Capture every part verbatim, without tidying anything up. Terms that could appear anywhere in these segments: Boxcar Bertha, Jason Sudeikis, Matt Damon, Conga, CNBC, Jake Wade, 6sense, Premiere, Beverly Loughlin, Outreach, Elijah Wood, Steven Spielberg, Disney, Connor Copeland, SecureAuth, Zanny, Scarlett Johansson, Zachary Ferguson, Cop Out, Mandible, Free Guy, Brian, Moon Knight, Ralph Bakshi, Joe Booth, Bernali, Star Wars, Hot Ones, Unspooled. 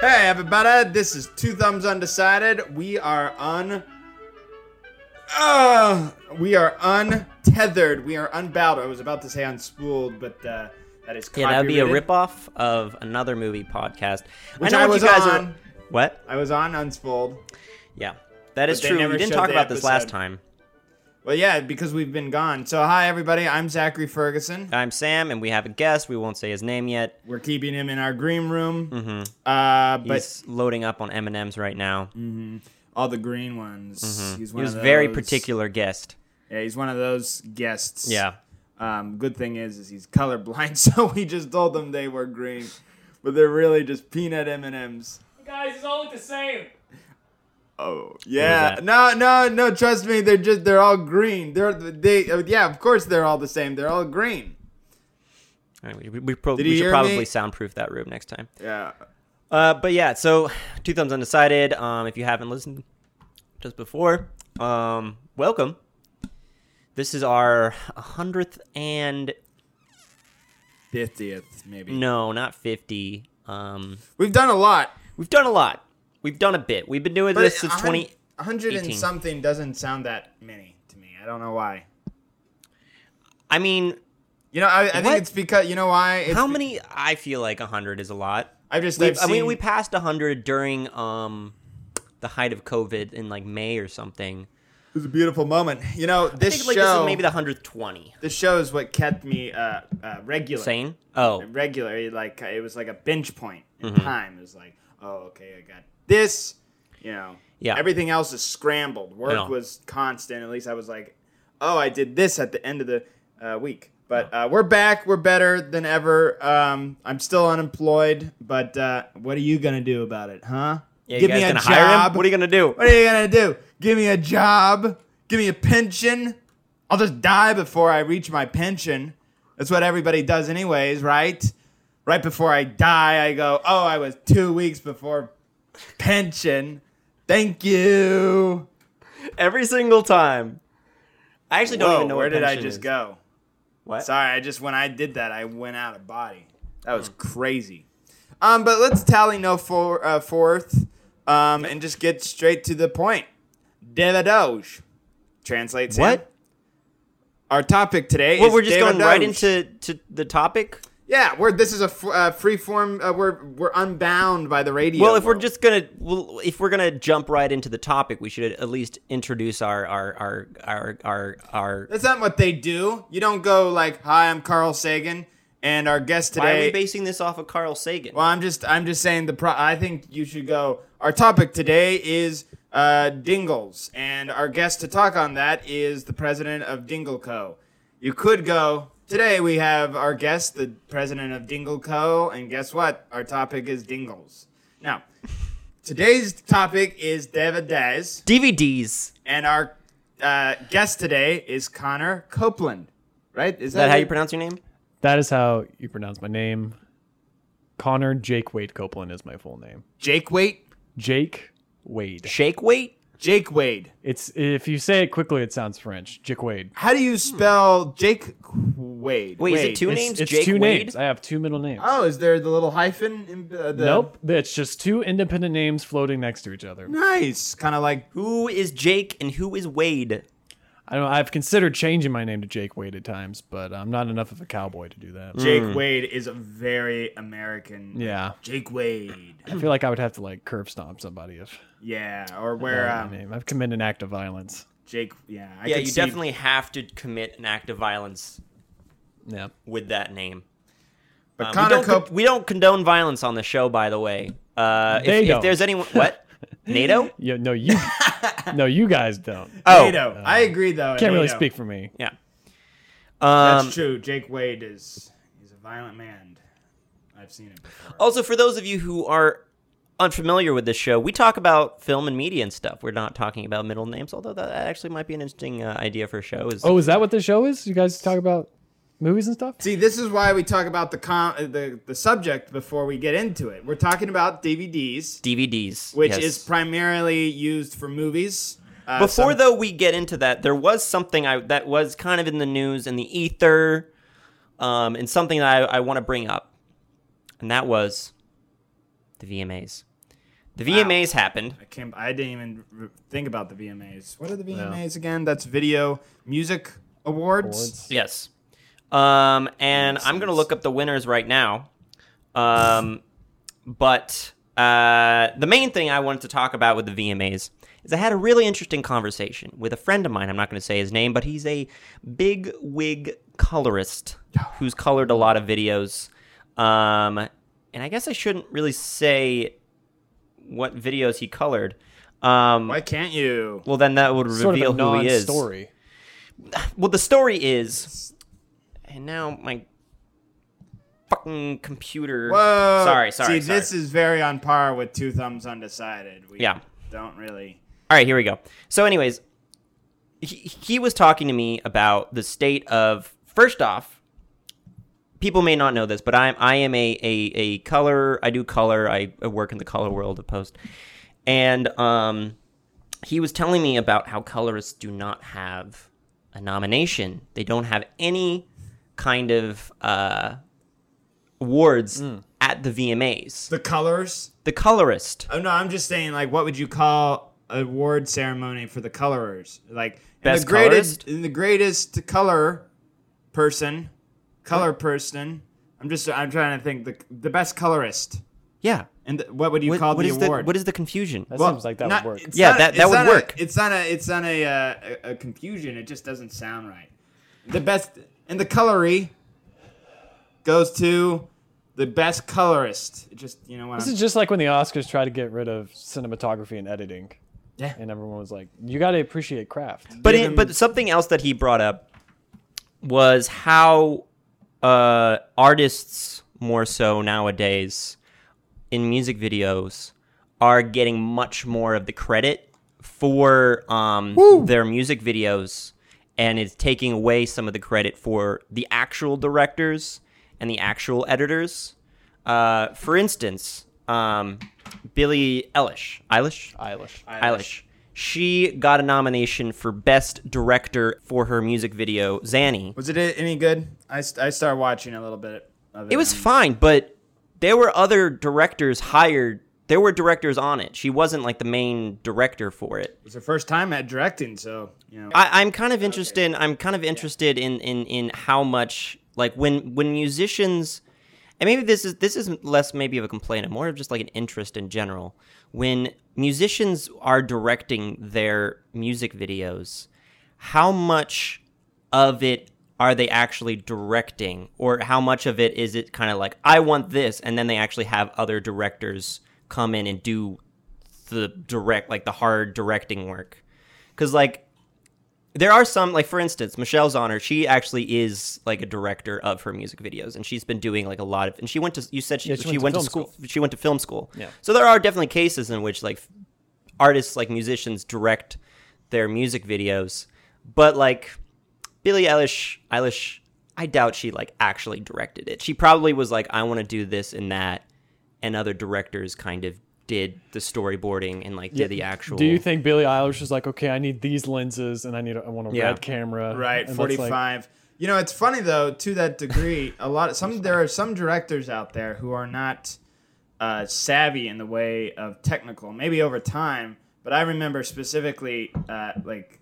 Hey everybody, this is Two Thumbs Undecided. We are un... Uh, we are untethered. We are unbowed. I was about to say unspooled, but uh, that is copyrighted. Yeah, that would be a ripoff of another movie podcast. Which I, know I was you guys on. Are... What? I was on Unspooled. Yeah, that is true. We didn't talk about episode. this last time. Well, yeah, because we've been gone. So, hi, everybody. I'm Zachary Ferguson. I'm Sam, and we have a guest. We won't say his name yet. We're keeping him in our green room. Mm-hmm. Uh, but he's loading up on M and M's right now. Mm-hmm. All the green ones. Mm-hmm. He's one he was of those. Very particular guest. Yeah, he's one of those guests. Yeah. Um, good thing is, is he's colorblind, so we just told them they were green, but they're really just peanut M and M's. Guys, it's all look the same. Oh yeah, no, no, no. Trust me, they're just—they're all green. They're they, yeah, of course they're all the same. They're all green. All right, we we, pro- we should probably me? soundproof that room next time. Yeah. Uh, but yeah, so Two Thumbs Undecided. Um, if you haven't listened just before, um, welcome. This is our hundredth and fiftieth, maybe. No, not fifty. Um, we've done a lot. We've done a lot. We've done a bit. We've been doing but this since twenty eighteen. one hundred and something doesn't sound that many to me. I don't know why. I mean... You know, I, I think it's because... You know why? It's how many... Be- I feel like one hundred is a lot. I've just... I've seen, I mean, we passed one hundred during um, the height of COVID in like May or something. It was a beautiful moment. You know, this I think, like, show... This is maybe the one hundred twenty. This show is what kept me uh, uh, regular. Sane? Oh. Regular. Like, it was like a binge point in mm-hmm. time. It was like, oh, okay, I got... This, you know, yeah. Everything else is scrambled. Work was constant. At least I was like, oh, I did this at the end of the uh, week. But uh, we're back. We're better than ever. Um, I'm still unemployed, but uh, what are you going to do about it, huh? Yeah, Give you guys me a gonna job. Hire him? What are you going to do? What are you going to do? Give me a job. Give me a pension. I'll just die before I reach my pension. That's what everybody does anyways, right? Right before I die, I go, oh, I was two weeks before pension. Thank you. Every single time. I actually don't Whoa, even know where did I just is. go. What? Sorry, I just when I did that, I went out of body. That was mm. crazy. Um, but let's tally no for uh, forth, um, and just get straight to the point. D V Ds translates what? In. Our topic today. Well, is we're just D V Ds. Going right into to the topic. Yeah, we're this is a f- uh, free form. Uh, we're we're unbound by the radio. Well, if world. we're just gonna, well, if we're gonna jump right into the topic, we should at least introduce our our our our our. our... That's not what they do. You don't go like, "Hi, I'm Carl Sagan, and our guest today." Why are we basing this off of Carl Sagan? Well, I'm just I'm just saying the pro. I think you should go. Our topic today is uh, Dingles, and our guest to talk on that is the president of Dingle Co. You could go. Today we have our guest, the president of Dingle Co., and guess what? Our topic is Dingles. Now, today's topic is D V Ds. D V Ds. And our uh, guest today is Connor Copeland, right? Is that, that how you pronounce your name? That is how you pronounce my name. Connor Jake Wade Copeland is my full name. Jake Wade? Jake Wade. Shake Wade? Jake Wade. It's if you say it quickly, it sounds French. Jake Wade. How do you spell hmm. Jake Wade? Wait, Wade. Is it two it's, names? It's Jake two Wade? Names. I have two middle names. Oh, is there the little hyphen? In the... Nope. It's just two independent names floating next to each other. Nice. Kind of like who is Jake and who is Wade? I don't know. I've considered changing my name to Jake Wade at times, but I'm not enough of a cowboy to do that. Jake mm. Wade is a very American. Yeah. Jake Wade. I feel like I would have to like curb stomp somebody if. Yeah, or where um, name. I've committed an act of violence. Jake. Yeah. I yeah, you see... definitely have to commit an act of violence. Yeah. With that name. But um, Connor we, don't Cop- con- we don't condone violence on the show, by the way. Uh, they if, don't. If there's anyone, what? NATO? Yeah, no, you. No, you guys don't. Oh, NATO. Uh, I agree, though. Can't NATO. Really speak for me. Yeah, um, that's true. Jake Wade is he's a violent man. I've seen him before. Also, for those of you who are unfamiliar with this show, we talk about film and media and stuff. We're not talking about middle names, although that actually might be an interesting uh, idea for a show. Is oh, is that what this show is? You guys talk about movies and stuff? See, this is why we talk about the com- the the subject before we get into it. We're talking about D V Ds. D V Ds. Which yes. is primarily used for movies. Uh, before, some- though, we get into that, there was something I, that was kind of in the news and the ether um, and something that I, I want to bring up. And that was the V M As. The V M As wow. happened. I can't. I didn't even re- think about the V M As. What are the V M As no. again? That's Video Music Awards. Awards. Yes. Um, and I'm gonna look up the winners right now. Um, but uh, the main thing I wanted to talk about with the V M As is I had a really interesting conversation with a friend of mine. I'm not gonna say his name, but he's a big wig colorist who's colored a lot of videos. Um, and I guess I shouldn't really say what videos he colored. Um, Why can't you? Well, then that would reveal sort of a non-story. Who he is. Story. Well, the story is, and now my fucking computer. Whoa! Sorry, sorry. See, sorry. This is very on par with Two Thumbs Undecided. We yeah. Don't really. All right, here we go. So, anyways, he he was talking to me about the state of. First off, people may not know this, but I'm I am a a a color. I do color. I work in the color world of post, and um, he was telling me about how colorists do not have a nomination. They don't have any kind of uh, awards mm. at the V M As. The colors? The colorist. Oh, no, I'm just saying, like, what would you call an award ceremony for the colorers? Like, best the greatest, colorist? The greatest color person, color what? person. I'm just, I'm trying to think, the the best colorist. Yeah. And the, what would you what, call what the award? The, what is the confusion? That well, seems like that not, would work. Yeah, not, that, that would work. A, it's not a it's not a, uh, a, a confusion. It just doesn't sound right. The best and the colory goes to the best colorist. It just you know. What this I'm, is just like when the Oscars tried to get rid of cinematography and editing. Yeah. And everyone was like, "You got to appreciate craft." But it, but something else that he brought up was how uh, artists more so nowadays. In music videos are getting much more of the credit for um, their music videos, and it's taking away some of the credit for the actual directors and the actual editors. Uh, for instance, um, Billie Eilish. Eilish? Eilish. Eilish. Eilish. She got a nomination for Best Director for her music video, Zanny. Was it any good? I, I started watching a little bit of it. It was fine, but... There were other directors hired. There were directors on it. She wasn't like the main director for it. It's her first time at directing, so you know. I, I'm kind of interested. Okay. I'm kind of interested yeah. in, in, in how much like when when musicians, and maybe this is this is less maybe of a complaint, and more of just like an interest in general. When musicians are directing their music videos, how much of it are they actually directing, or how much of it is it kind of like, I want this, and then they actually have other directors come in and do the direct, like the hard directing work? Because like, there are some, like for instance, Michelle Zahner, she actually is like a director of her music videos, and she's been doing like a lot of, and she went to, you said she, yeah, she, she went, went to, to school, school, she went to film school. Yeah. So there are definitely cases in which like artists, like musicians direct their music videos, but like, Billie Eilish, Eilish, I doubt she like actually directed it. She probably was like, I want to do this and that, and other directors kind of did the storyboarding and like yeah. did the actual. Do you think Billie Eilish is like, okay, I need these lenses and I need a, I want a yeah. red camera, right? forty-five. Like... You know, it's funny though to that degree. A lot of some there are some directors out there who are not uh, savvy in the way of technical. Maybe over time, but I remember specifically uh, like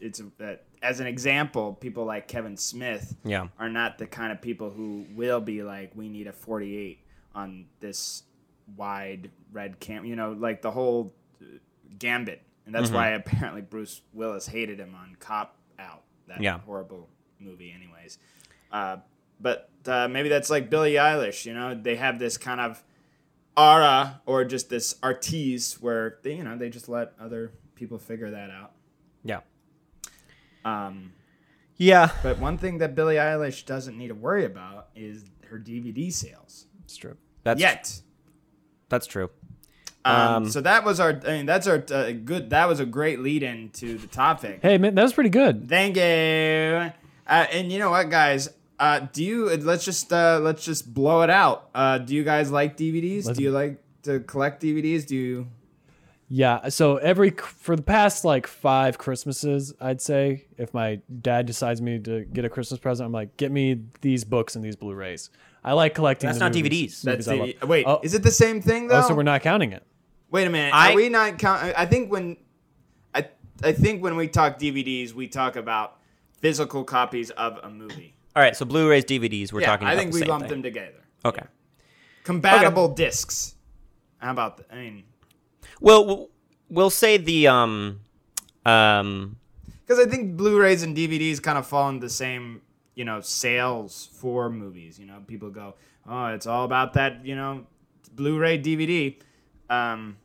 it's that. Uh, As an example, people like Kevin Smith yeah. are not the kind of people who will be like, we need a forty-eight on this wide red cam, you know, like the whole gambit. And that's mm-hmm. why apparently Bruce Willis hated him on Cop Out, that yeah. horrible movie anyways. Uh, but uh, maybe that's like Billie Eilish, you know, they have this kind of aura or just this artiste where, they, you know, they just let other people figure that out. Yeah. Um, yeah. But one thing that Billie Eilish doesn't need to worry about is her D V D sales. It's true. That's Yet. That's true. Um, um, so that was our, I mean, that's our uh, good, that was a great lead in to the topic. Hey, man, that was pretty good. Thank you. Uh, and you know what, guys, uh, do you, let's just, uh, let's just blow it out. Uh, do you guys like D V Ds? Let's do you like to collect D V Ds? Do you? Yeah, so every for the past like five Christmases, I'd say, if my dad decides me to get a Christmas present, I'm like, get me these books and these Blu-rays. I like collecting. That's the not movies, D V Ds. Movies That's D V D. Wait, oh, is it the same thing though? Oh, so we're not counting it. Wait a minute. I, Are we not count? I think when I I think when we talk D V Ds, we talk about physical copies of a movie. All right, so Blu-rays, D V Ds, we're yeah, talking about the same thing. I think we lumped them together. Okay. Compatible okay. discs. How about the, I mean Well, we'll say the um um because I think Blu-rays and D V Ds kind of fall into the same, you know, sales for movies, you know. People go, "Oh, it's all about that, you know, Blu-ray, D V D." Um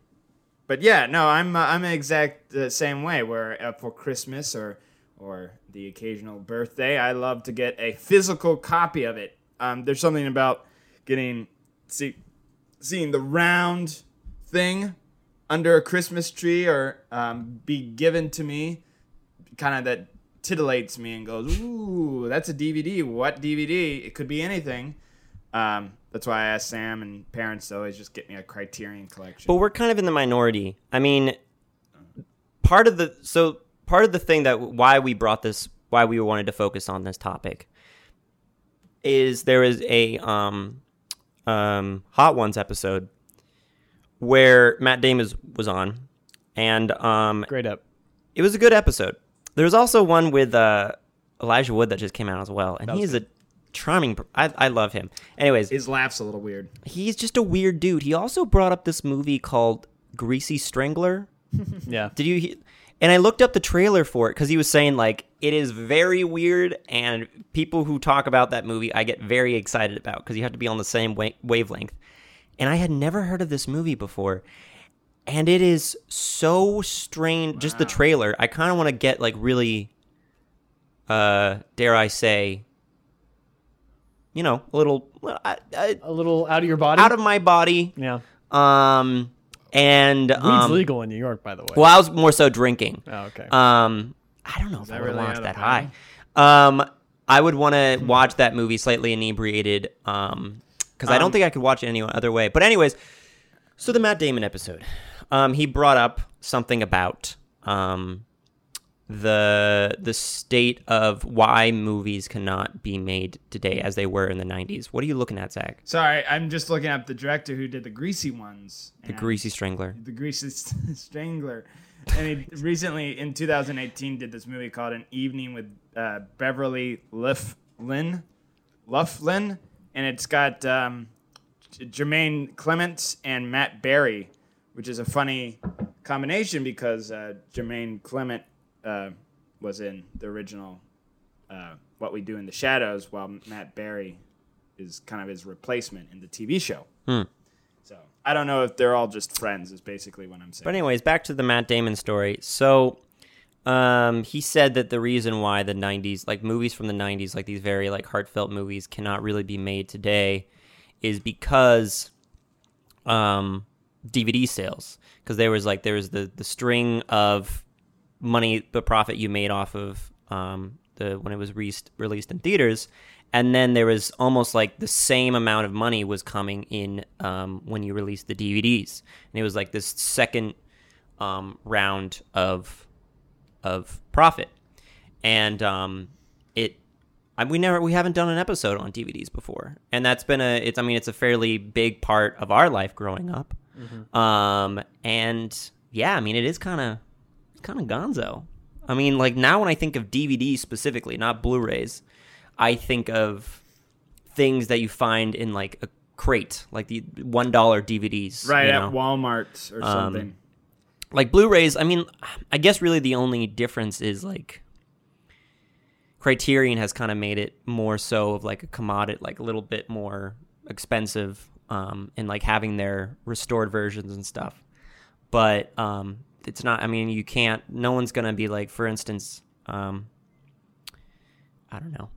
but yeah, no, I'm uh, I'm exact the same way where uh, for Christmas or or the occasional birthday, I love to get a physical copy of it. Um, there's something about getting see, seeing the round thing under a Christmas tree or um, be given to me, kind of that titillates me and goes, ooh, that's a D V D. What D V D? It could be anything. Um, that's why I asked Sam and parents to always just get me a Criterion Collection. But we're kind of in the minority. I mean, part of the... so. Part of the thing that why we brought this, why we wanted to focus on this topic, is there is a um, um, Hot Ones episode where Matt Damon was on, and um, great up. It was a good episode. There was also one with uh, Elijah Wood that just came out as well, and he's a charming. I I love him. Anyways, his laugh's a little weird. He's just a weird dude. He also brought up this movie called Greasy Strangler. Yeah. Did you? He, And I looked up the trailer for it because he was saying, like, it is very weird, and people who talk about that movie I get very excited about because you have to be on the same wa- wavelength. And I had never heard of this movie before, and it is so strange. Wow. Just the trailer. I kind of want to get, like, really, uh, dare I say, you know, a little... I, I, a little out of your body? Out of my body. Yeah. Um... And um, weed's legal in New York, by the way. Well, I was more so drinking. Oh, okay. Um, I don't know if I would launch that high. Um, I would want to watch that movie slightly inebriated, um, because um, I don't think I could watch it any other way. But anyways, so the Matt Damon episode, um, he brought up something about um, the the state of why movies cannot be made today as they were in the nineties. What are you looking at, Zach? Sorry, I'm just looking up the director who did the Greasy ones. The Greasy Strangler. The Greasy st- Strangler. And he recently, in two thousand eighteen, did this movie called An Evening with uh, Beverly Loughlin. Loughlin. And it's got um, Jermaine Clements and Matt Berry, which is a funny combination because uh, Jermaine Clement Uh, was in the original uh, What We Do in the Shadows, while Matt Berry is kind of his replacement in the T V show. Hmm. So I don't know if they're all just friends is basically what I'm saying. But anyways, back to the Matt Damon story. So um, he said that the reason why the nineties, like movies from the nineties, like these very like heartfelt movies cannot really be made today is because um, D V D sales. Because there was like, there was the, the string of money, the profit you made off of um, the when it was re- released in theaters, and then there was almost like the same amount of money was coming in um, when you released the D V Ds, and it was like this second um, round of of profit, and um, it I, we never we haven't done an episode on D V Ds before, and that's been a it's I mean it's a fairly big part of our life growing up, mm-hmm. um, and yeah, I mean it is kind of. kind of gonzo. I mean, like, now when I think of D V Ds specifically, not Blu-rays, I think of things that you find in, like, a crate, like the one dollar D V Ds. Right, you know? At Walmart or um, something. Like, Blu-rays, I mean, I guess really the only difference is, like, Criterion has kind of made it more so of, like, a commodity, like, a little bit more expensive um, and, like, having their restored versions and stuff. But, um... it's not, I mean, you can't, no one's going to be like, for instance, um, I don't know,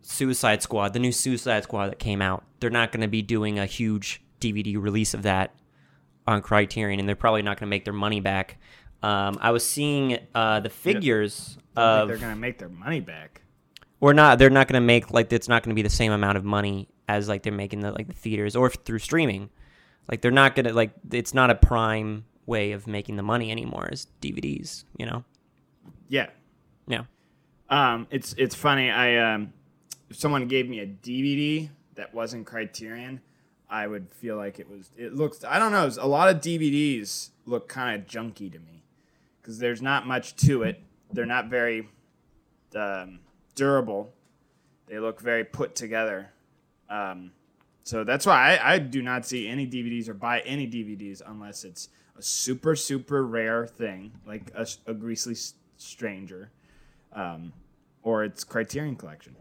Suicide Squad, the new Suicide Squad that came out. They're not going to be doing a huge D V D release of that on Criterion, and they're probably not going to make their money back. Um, I was seeing uh, the figures I of... Think they're going to make their money back. Or not, they're not going to make, like, it's not going to be the same amount of money as, like, they're making the, like, the theaters or through streaming. Like, they're not going to, like, it's not a prime way of making the money anymore is D V Ds, you know? Yeah. Yeah. Um, it's it's funny. I um, if someone gave me a D V D that wasn't Criterion, I would feel like it was, it looks, I don't know, a lot of D V Ds look kind of junky to me because there's not much to it. They're not very um, durable. They look very put together. Um, so that's why I, I do not see any D V Ds or buy any D V Ds unless it's a super, super rare thing, like a, a Greasy Stranger, um, or it's Criterion Collection.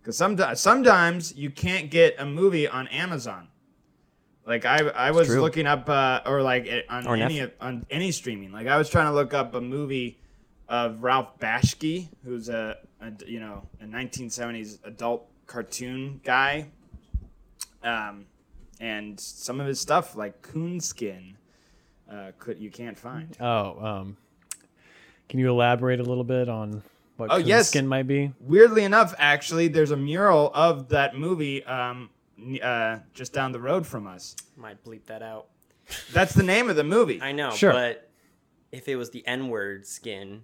Because some, sometimes you can't get a movie on Amazon. Like I, I was looking up, uh, or like on or any of, on any streaming. Like I was trying to look up a movie of Ralph Bakshi, who's a, a you know a nineteen seventies adult cartoon guy, um, and some of his stuff like Coonskin, uh, could you can't find. Oh, um, can you elaborate a little bit on what oh, Coonskin yes. might be? Weirdly enough, actually, there's a mural of that movie um, uh, just down the road from us. Might bleep that out. That's the name of the movie. I know, sure. But if it was the N-word skin.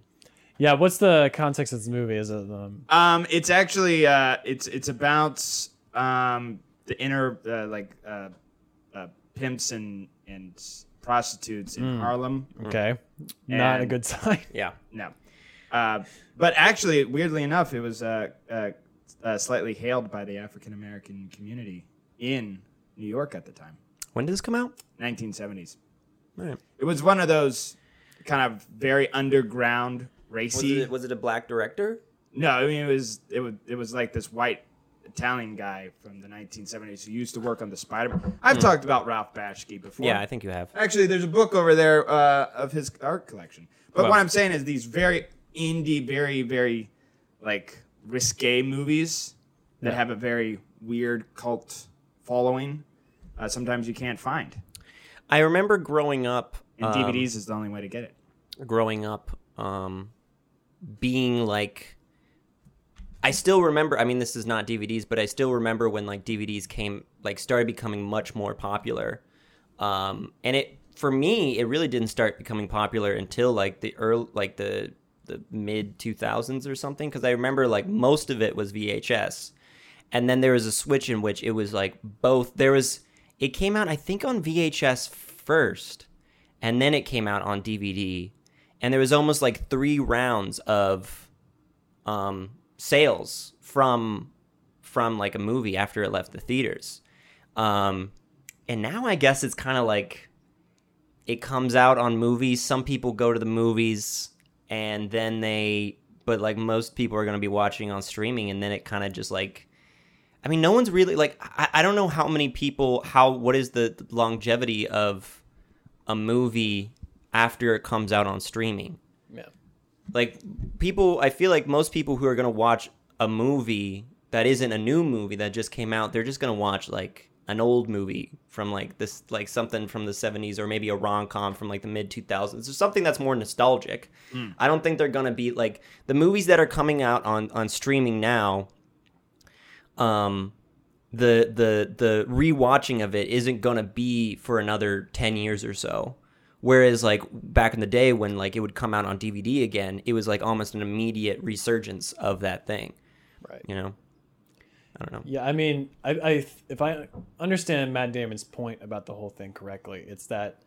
Yeah, what's the context of this movie? Is it um, um it's actually uh it's it's about um the inner uh, like uh, uh pimps and and prostitutes in mm. Harlem. Okay. And not a good sign. Yeah. No. Uh but actually, weirdly enough, it was uh uh, uh slightly hailed by the African American community in New York at the time. When did this come out? nineteen seventies. Right. It was one of those kind of very underground, racy. Was it, was it a black director? No, I mean it was it was it was like this white Italian guy from the nineteen seventies who used to work on the Spider-Man. I've mm. talked about Ralph Bakshi before. Yeah, I think you have. Actually, there's a book over there uh, of his art collection. But well, what I'm saying is these very indie, very very like risque movies that yeah. have a very weird cult following. Uh, sometimes you can't find. I remember growing up. And D V Ds um, is the only way to get it. Growing up, um, being like, I still remember, I mean, this is not D V Ds, but I still remember when like D V Ds came, like started becoming much more popular. Um, and it, for me, it really didn't start becoming popular until like the early, like the, the mid two thousands or something. Cause I remember like most of it was V H S. And then there was a switch in which it was like both. There was, it came out, I think on V H S first. And then it came out on D V D, and there was almost like three rounds of um, sales from from like a movie after it left the theaters. Um, and now I guess it's kind of like it comes out on movies. Some people go to the movies, and then they, but like most people are going to be watching on streaming, and then it kind of just like, I mean, no one's really like, I, I don't know how many people, how, what is the longevity of a movie after it comes out on streaming. Yeah. Like people, I feel like most people who are going to watch a movie that isn't a new movie that just came out, they're just going to watch like an old movie from like this, like something from the seventies or maybe a rom-com from like the mid two thousands or something that's more nostalgic. Mm. I don't think they're going to be like the movies that are coming out on, on streaming now. Um, the the the rewatching of it isn't gonna be for another ten years or so, whereas like back in the day when like it would come out on D V D again, it was like almost an immediate resurgence of that thing, right? You know, I don't know. Yeah, I mean, I, I if I understand Matt Damon's point about the whole thing correctly, it's that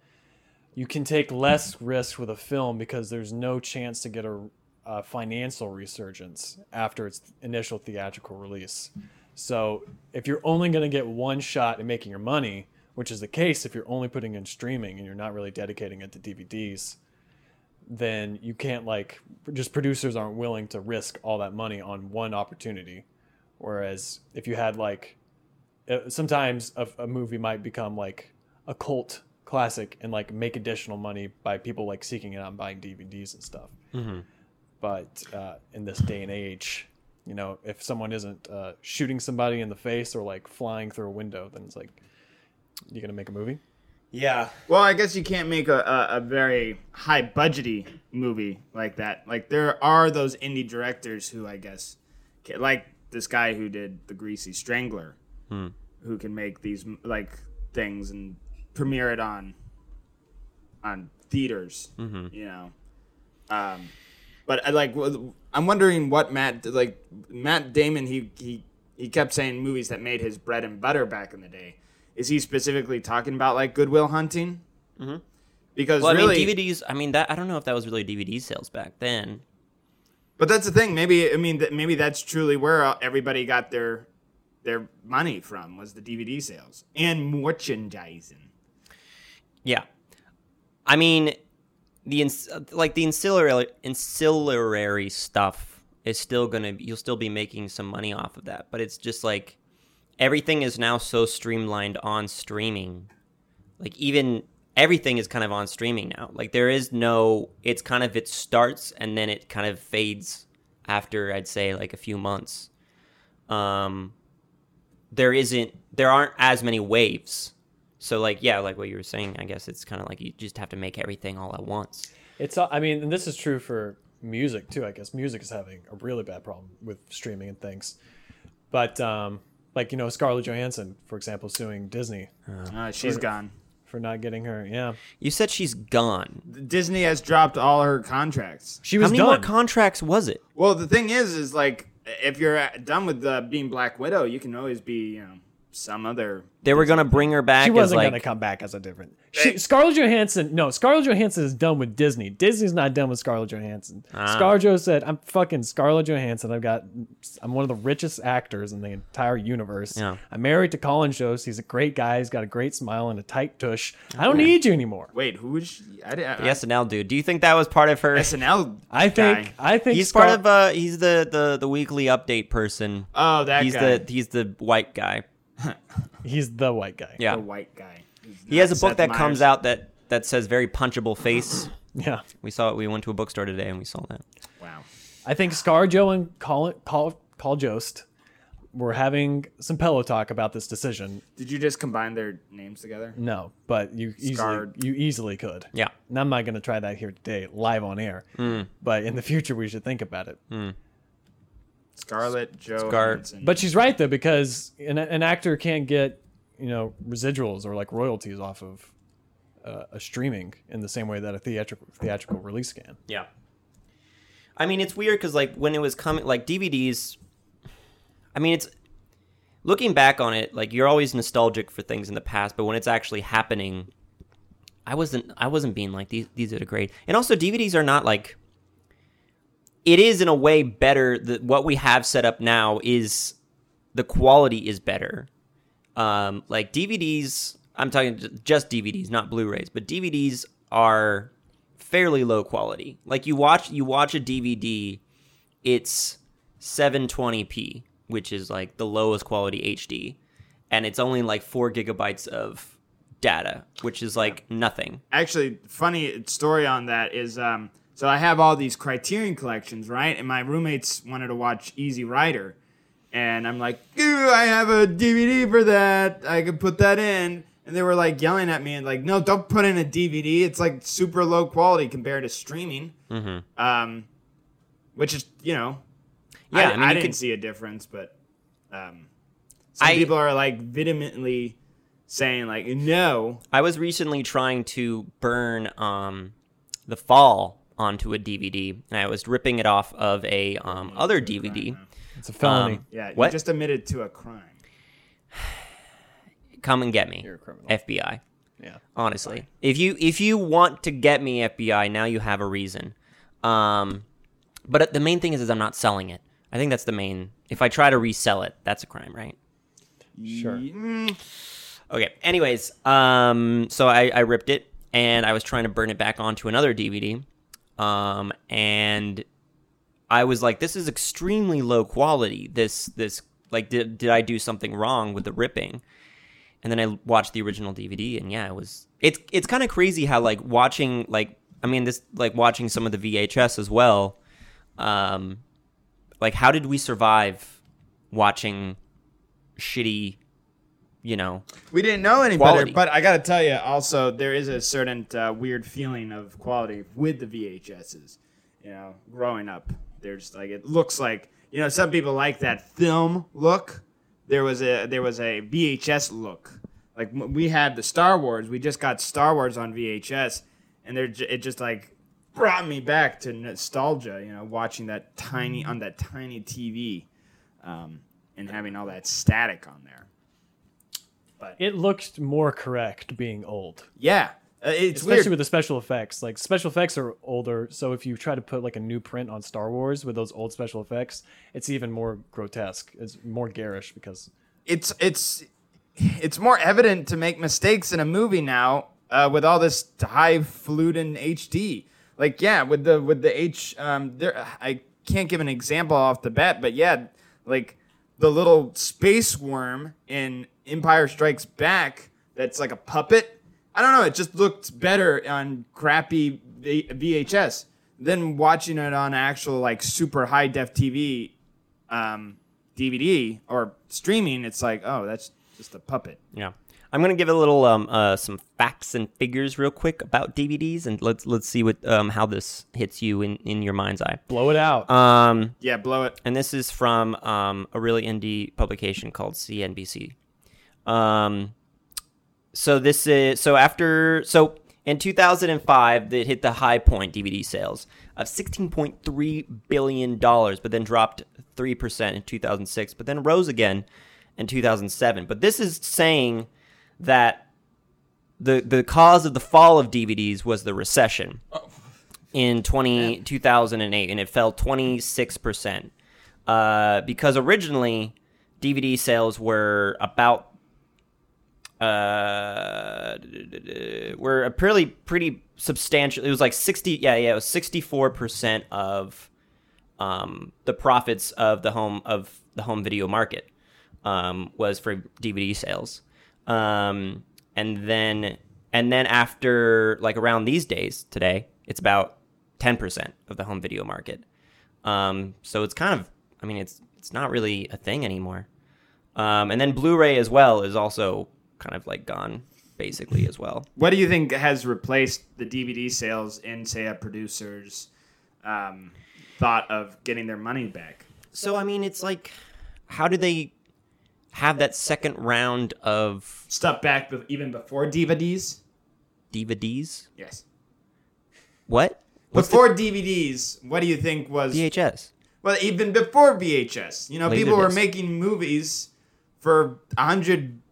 you can take less risk with a film because there's no chance to get a, a financial resurgence after its initial theatrical release. So if you're only going to get one shot at making your money, which is the case if you're only putting in streaming and you're not really dedicating it to D V Ds, then you can't like, just producers aren't willing to risk all that money on one opportunity. Whereas if you had like, sometimes a, a movie might become like a cult classic and like make additional money by people like seeking it out and buying D V Ds and stuff. Mm-hmm. But uh, in this day and age, you know, if someone isn't uh, shooting somebody in the face or like flying through a window, then it's like, you're going to make a movie? Yeah. Well, I guess you can't make a, a, a very high budgety movie like that. Like there are those indie directors who I guess, can, like this guy who did The Greasy Strangler, hmm. who can make these like things and premiere it on, on theaters, mm-hmm. you know. Um, but I like... I'm wondering what Matt, like Matt Damon, he, he he kept saying movies that made his bread and butter back in the day. is he specifically talking about like Goodwill Hunting? Mm-hmm. Because well, really, I mean, D V Ds. I mean, that I don't know if that was really D V D sales back then. But that's the thing. Maybe I mean, th- maybe that's truly where everybody got their their money from, was the D V D sales and merchandising. Yeah, I mean, the ins- like the ancillary ancillary stuff is still gonna. You'll still be making some money off of that, but it's just like everything is now so streamlined on streaming. Like even everything is kind of on streaming now. Like there is no, it's kind of, it starts and then it kind of fades after I'd say like a few months. Um, there isn't, there aren't as many waves. So like, yeah, like what you were saying, I guess it's kind of like you just have to make everything all at once. It's, I mean, and this is true for music too, I guess. Music is having a really bad problem with streaming and things. But um, like, you know, Scarlett Johansson, for example, suing Disney. Uh, she's for, gone. For not getting her, yeah. You said she's gone. Disney has dropped all her contracts. She was How many done. More contracts was it? Well, the thing is, is like, if you're done with uh, being Black Widow, you can always be, you know, some other... They were going to bring her back. She wasn't like, going to come back as a different... She, Scarlett Johansson... No, Scarlett Johansson is done with Disney. Disney's not done with Scarlett Johansson. Ah. Scarlett Johansson said, I'm fucking Scarlett Johansson. I've got... I'm one of the richest actors in the entire universe. Yeah. I'm married to Colin Jost. He's a great guy. He's got a great smile and a tight tush. I don't yeah. need you anymore. Wait, who is she? I, I, the I, S N L dude. Do you think that was part of her... S N L I think... Guy. I think... He's Scar- part of... Uh, he's the, the, the weekly update person. Oh, that he's guy. The, he's the white guy. He's the white guy. Yeah. The white guy. He has a book Seth that Myers. comes out that, that says very punchable face. Yeah. We saw it. We went to a bookstore today and we saw that. Wow. I think ScarJo and Call Call Call Jost were having some pillow talk about this decision. Did you just combine their names together? No, but you Scar- easily you easily could. Yeah. And I'm not going to try that here today live on air. Mm. But in the future we should think about it. Mm. Scarlett Johansson. But she's right, though, because an, an actor can't get, you know, residuals or, like, royalties off of uh, a streaming in the same way that a theatrical theatrical release can. Yeah. I mean, it's weird because, like, when it was coming, like, D V Ds, I mean, it's, looking back on it, like, you're always nostalgic for things in the past, but when it's actually happening, I wasn't, I wasn't being like, these, these are great. And also, D V Ds are not, like, it is in a way better that what we have set up now is the quality is better. Um, like D V Ds, I'm talking just D V Ds, not Blu-rays, but D V Ds are fairly low quality. Like you watch, you watch a D V D, it's seven twenty p, which is like the lowest quality H D. And it's only like four gigabytes of data, which is like nothing. Actually, funny story on that is, um, So I have all these Criterion Collections, right? And my roommates wanted to watch Easy Rider. And I'm like, I have a D V D for that. I could put that in. And they were like yelling at me and like, no, don't put in a D V D. It's like super low quality compared to streaming. Mm-hmm. Um, which is, you know, yeah, I, I, mean, I didn't can... see a difference. But um, some I... people are like vehemently saying like, no. I was recently trying to burn um, The Fall onto a D V D, and I was ripping it off of a um, other D V D. It's a felony. Um, yeah, you what? just admitted to a crime. Come and get me, You're a criminal. F B I. Yeah, honestly, if you if you want to get me, F B I, now you have a reason. Um, but the main thing is, is I'm not selling it. I think that's the main. If I try to resell it, that's a crime, right? Sure. Mm. Okay. Anyways, um, so I, I ripped it, and I was trying to burn it back onto another D V D. Um, and I was like, this is extremely low quality. This, this, like, did, did I do something wrong with the ripping? And then I watched the original D V D and yeah, it was, it's, it's kind of crazy how like watching, like, I mean, this, like watching some of the V H S as well. Um, like how did we survive watching shitty, you know, we didn't know any quality. better, but I got to tell you also, there is a certain uh, weird feeling of quality with the V H Ses, you know, growing up. There's like, it looks like, you know, some people like that film look. There was a, there was a V H S look. Like we had the Star Wars, we just got Star Wars on V H S and there, it just like brought me back to nostalgia, you know, watching that tiny, on that tiny T V um, and having all that static on there. But it looks more correct being old. Yeah. Uh, it's Especially weird. With the special effects. Like, special effects are older, so if you try to put, like, a new print on Star Wars with those old special effects, it's even more grotesque. It's more garish because... It's it's it's more evident to make mistakes in a movie now uh, with all this highfalutin H D. Like, yeah, with the with the H... Um, there, I can't give an example off the bat, but, yeah, like, the little space worm in Empire Strikes Back that's like a puppet... I don't know. It just looked better on crappy V H S than watching it on actual like super high def T V, um, D V D or streaming. It's like, oh, that's just a puppet. Yeah, I'm gonna give a little um uh, some facts and figures real quick about D V Ds, and let's let's see what um how this hits you in, in your mind's eye. Blow it out. Um, yeah, blow it. And this is from um a really indie publication called C N B C. Um. So this is so after so in two thousand five it hit the high point D V D sales of sixteen point three billion dollars, but then dropped three percent in two thousand six, but then rose again in two thousand seven. But this is saying that the the cause of the fall of D V Ds was the recession in twenty, two thousand eight, and it fell twenty-six percent uh, because originally D V D sales were about Uh, were a pretty, pretty substantial. It was like sixty. Yeah, yeah. It was sixty-four percent of, um, the profits of the home of the home video market, um, was for D V D sales. Um, and then and then after like around these days today, it's about ten percent of the home video market. Um, so it's kind of. I mean, it's it's not really a thing anymore. Um, and then Blu-ray as well is also kind of like gone basically as well. What do you think has replaced the D V D sales in, say, a producer's um, thought of getting their money back? So, I mean, it's like, how do they have that second round of... Stuff back even before D V Ds? D V Ds? Yes. What? What's before the... D V Ds, what do you think was... V H S. Well, even before V H S. You know, Laser people were disc. making movies for one hundred...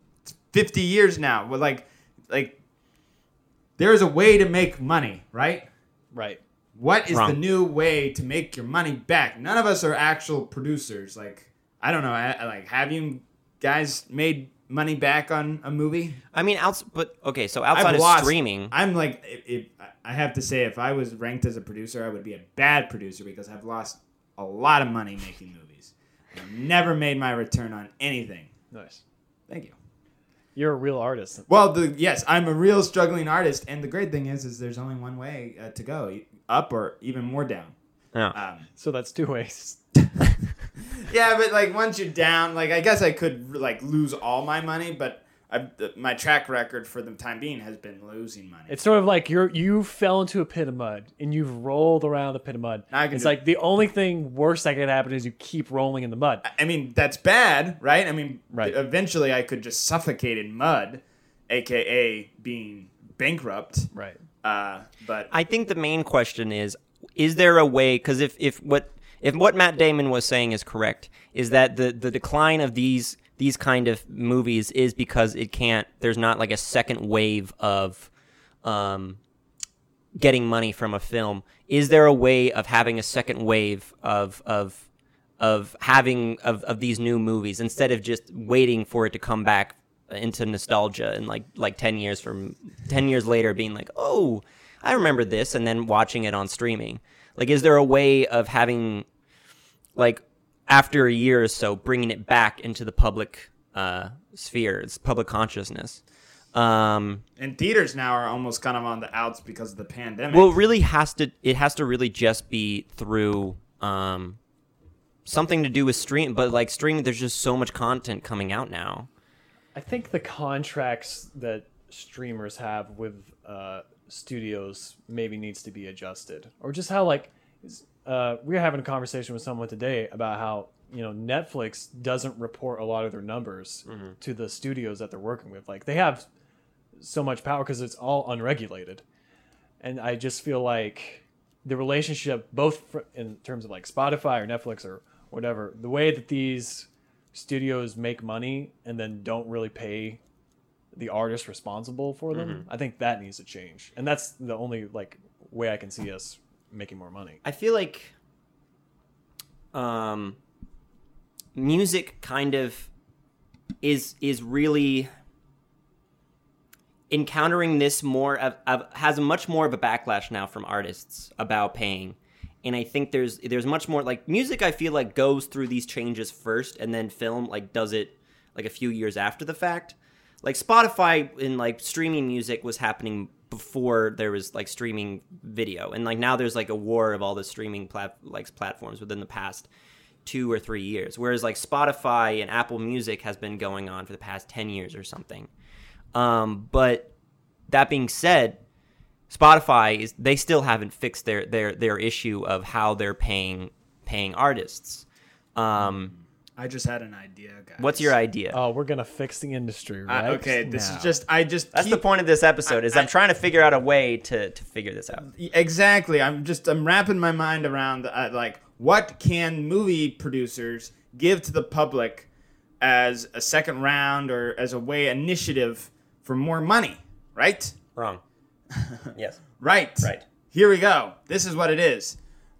fifty years now. Well, like, like there is a way to make money, right? Right. What is Wrong. the new way to make your money back? None of us are actual producers. Like, I don't know. I, like, have you guys made money back on a movie? I mean, outs- but okay, so outside I've of lost, streaming, I'm like, if, if, I have to say, if I was ranked as a producer, I would be a bad producer because I've lost a lot of money making movies. I've never made my return on anything. Nice. Thank you. You're a real artist. Well, the, yes, I'm a real struggling artist, and the great thing is, is there's only one way uh, to go, up or even more down. Yeah. Um, so that's two ways. Yeah, but like once you're down, like I guess I could like lose all my money, but I've, my track record for the time being has been losing money. It's sort of like you you fell into a pit of mud, and you've rolled around the pit of mud. It's like it. The only thing worse that could happen is you keep rolling in the mud. I mean, that's bad, right? I mean, right. Eventually I could just suffocate in mud, a k a being bankrupt. Right. Uh, but I think the main question is, is there a way, because if, if, what, if what Matt Damon was saying is correct, is that the, the decline of these... these kind of movies is because it can't, there's not like a second wave of um, getting money from a film. Is there a way of having a second wave of of of having of, of these new movies instead of just waiting for it to come back into nostalgia and like like ten years from ten years later being like, oh, I remember this, and then watching it on streaming? Like, is there a way of having like after a year or so, bringing it back into the public uh, sphere, it's public consciousness. Um, and theaters now are almost kind of on the outs because of the pandemic. Well, it really has to. It has to really just be through um, something to do with stream. But like streaming, there's just so much content coming out now. I think the contracts that streamers have with uh, studios maybe needs to be adjusted, or just how like. Is, Uh, we were having a conversation with someone today about how, you know, Netflix doesn't report a lot of their numbers mm-hmm. to the studios that they're working with. Like, they have so much power because it's all unregulated. And I just feel like the relationship, both fr- in terms of like Spotify or Netflix or whatever, the way that these studios make money and then don't really pay the artist responsible for them. Mm-hmm. I think that needs to change, and that's the only like way I can see us making more money. I feel like um, music kind of is is really encountering this more of, of has much more of a backlash now from artists about paying. And I think there's there's much more, like, music, I feel like, goes through these changes first, and then film, like, does it, like, a few years after the fact. Like, Spotify and, like, streaming music was happening before there was, like, streaming video. And, like, now there's, like, a war of all the streaming, plat- like, platforms within the past two or three years. Whereas, like, Spotify and Apple Music has been going on for the past ten years or something. Um, but that being said, Spotify is they still haven't fixed their their their issue of how they're paying paying artists. Um, I just had an idea, guys. What's your idea? Oh, we're gonna fix the industry, right? Uh, okay, this now. is just I just That's keep, the point of this episode I, is I, I'm trying to figure out a way to to figure this out. Exactly. I'm just I'm wrapping my mind around uh, like, what can movie producers give to the public as a second round or as a way initiative for more money, right? Wrong. Yes. Right. Right. Here we go. This is what it is.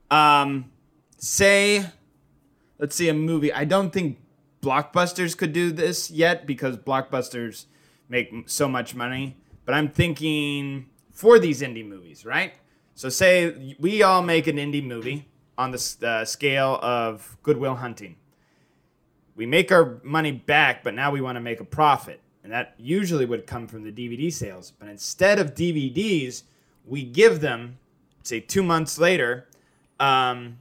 Um, say, let's see, a movie. I don't think Blockbusters could do this yet because Blockbusters make so much money. But I'm thinking for these indie movies, right? So say we all make an indie movie on the uh, scale of Goodwill Hunting. We make our money back, but now we want to make a profit. And that usually would come from the D V D sales. But instead of D V Ds, we give them, say, two months later, um,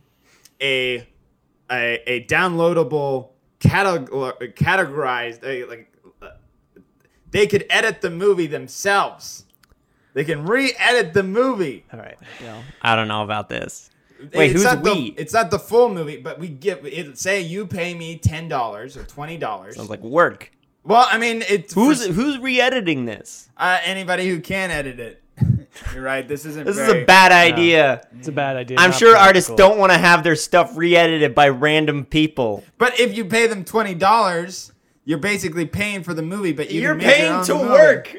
a, a a downloadable, catalog, categorized, uh, like uh, they could edit the movie themselves. They can re-edit the movie. All right. Well, I don't know about this. Wait, it's who's not we? The, it's not the full movie, but we give it. Say you pay me ten dollars or twenty dollars. Sounds like work. Well, I mean, it's... Who's for, who's re-editing this? Uh, anybody who can edit it. You're right, this isn't This very, is a bad idea. No, it's a bad idea. I'm sure practical. Artists don't want to have their stuff re-edited by random people. But if you pay them twenty dollars, you're basically paying for the movie, but you You're paying to movie. work.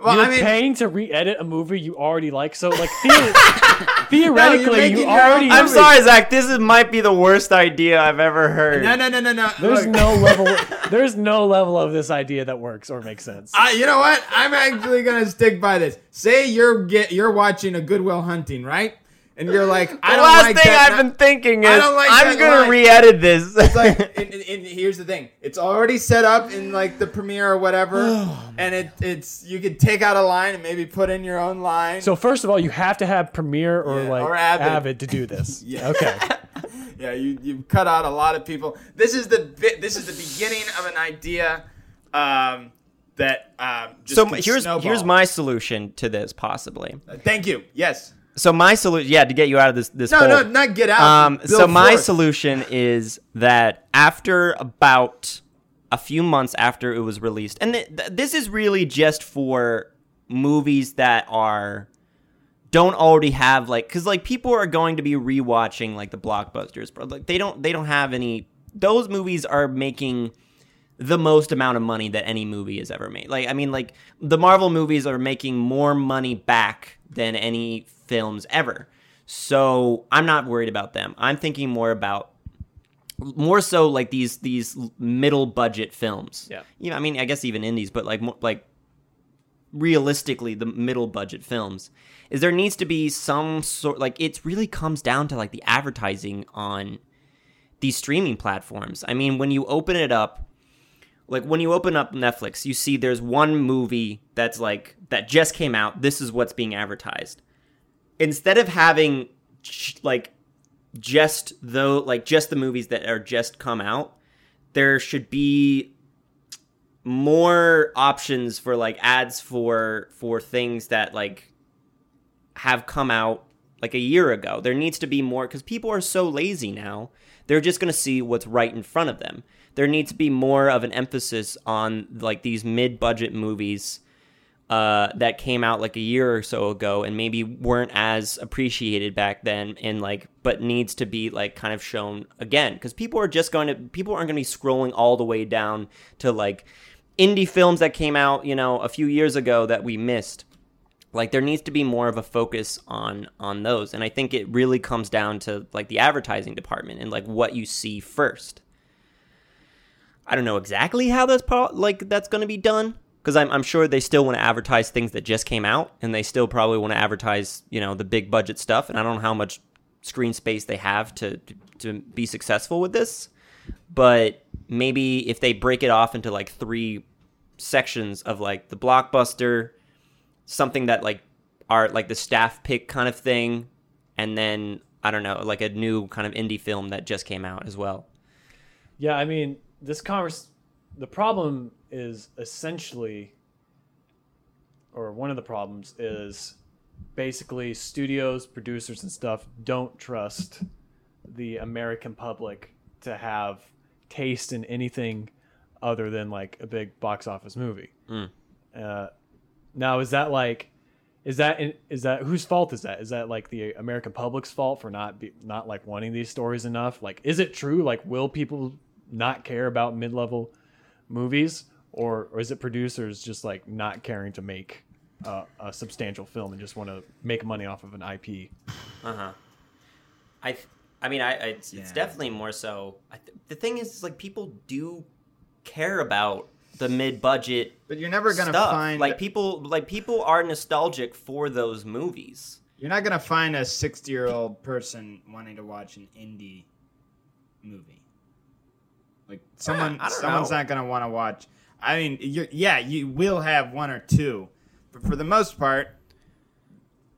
Well, you're I mean, paying to re-edit a movie you already like, so, like, theoretically, theoretically no, you already... I'm sorry, Zach, this is, might be the worst idea I've ever heard. No, no, no, no, no. There's Look. no level There's no level of this idea that works or makes sense. Uh, you know what? I'm actually going to stick by this. Say you're get, you're watching a Goodwill Hunting, right? And you're like, I don't like that. The last thing I've been thinking is, I'm going to re-edit this. It's like, and, and, and here's the thing. It's already set up in like the Premiere or whatever. And it it's you could take out a line and maybe put in your own line. So first of all, you have to have Premiere or yeah, like or Avid. Avid to do this. Yeah. Okay. Yeah, you you cut out a lot of people. This is the this is the beginning of an idea um, that um, just So here's snowball. here's my solution to this possibly. Uh, thank you. Yes. So my solution, yeah, to get you out of this, this no, hole. No, not get out. Um, so my forth. solution is that after about a few months after it was released, and th- th- this is really just for movies that are don't already have like, because like people are going to be rewatching like the blockbusters, but like they don't they don't have any. Those movies are making the most amount of money that any movie has ever made. Like I mean, like the Marvel movies are making more money back than any films ever. So I'm not worried about them. I'm thinking more about more so like these these middle budget films. Yeah. You know, I mean, I guess even indies, but like more, like realistically the middle budget films. Is there needs to be some sort like it really comes down to like the advertising on these streaming platforms. I mean, when you open it up Like, when you open up Netflix, you see there's one movie that's, like, that just came out. This is what's being advertised. Instead of having, like, just though, like, just the movies that are just come out, there should be more options for, like, ads for, for things that, like, have come out, like, a year ago. There needs to be more, because people are so lazy now. They're just going to see what's right in front of them. There needs to be more of an emphasis on like these mid-budget movies uh, that came out like a year or so ago and maybe weren't as appreciated back then, and like but needs to be like kind of shown again because people are just going to people aren't going to be scrolling all the way down to like indie films that came out, you know, a few years ago that we missed. Like, there needs to be more of a focus on on those. And I think it really comes down to, like, the advertising department and, like, what you see first. I don't know exactly how that's, pro- like, that's going to be done, because I'm, I'm sure they still want to advertise things that just came out, and they still probably want to advertise, you know, the big budget stuff. And I don't know how much screen space they have to, to, to be successful with this. But maybe if they break it off into, like, three sections of, like, the blockbuster, something that like are like the staff pick kind of thing, and then I don't know, like a new kind of indie film that just came out as well. Yeah, I mean, this converse the problem is essentially, or one of the problems is basically studios, producers and stuff don't trust the American public to have taste in anything other than like a big box office movie. Mm. Uh, Now, is that like, is that, is that, whose fault is that? Is that like the American public's fault for not, be, not like wanting these stories enough? Like, is it true? Like, will people not care about mid-level movies, or, or is it producers just like not caring to make uh, a substantial film and just want to make money off of an I P? Uh-huh. I, I mean, I, I it's, yeah. It's definitely more so. I th- the thing is, is like people do care about the mid-budget, but you're never gonna stuff. find like people like people are nostalgic for those movies. You're not gonna find a sixty-year-old person wanting to watch an indie movie. Like someone, yeah, someone's know. not gonna want to watch. I mean, you're, yeah, you will have one or two, but for the most part,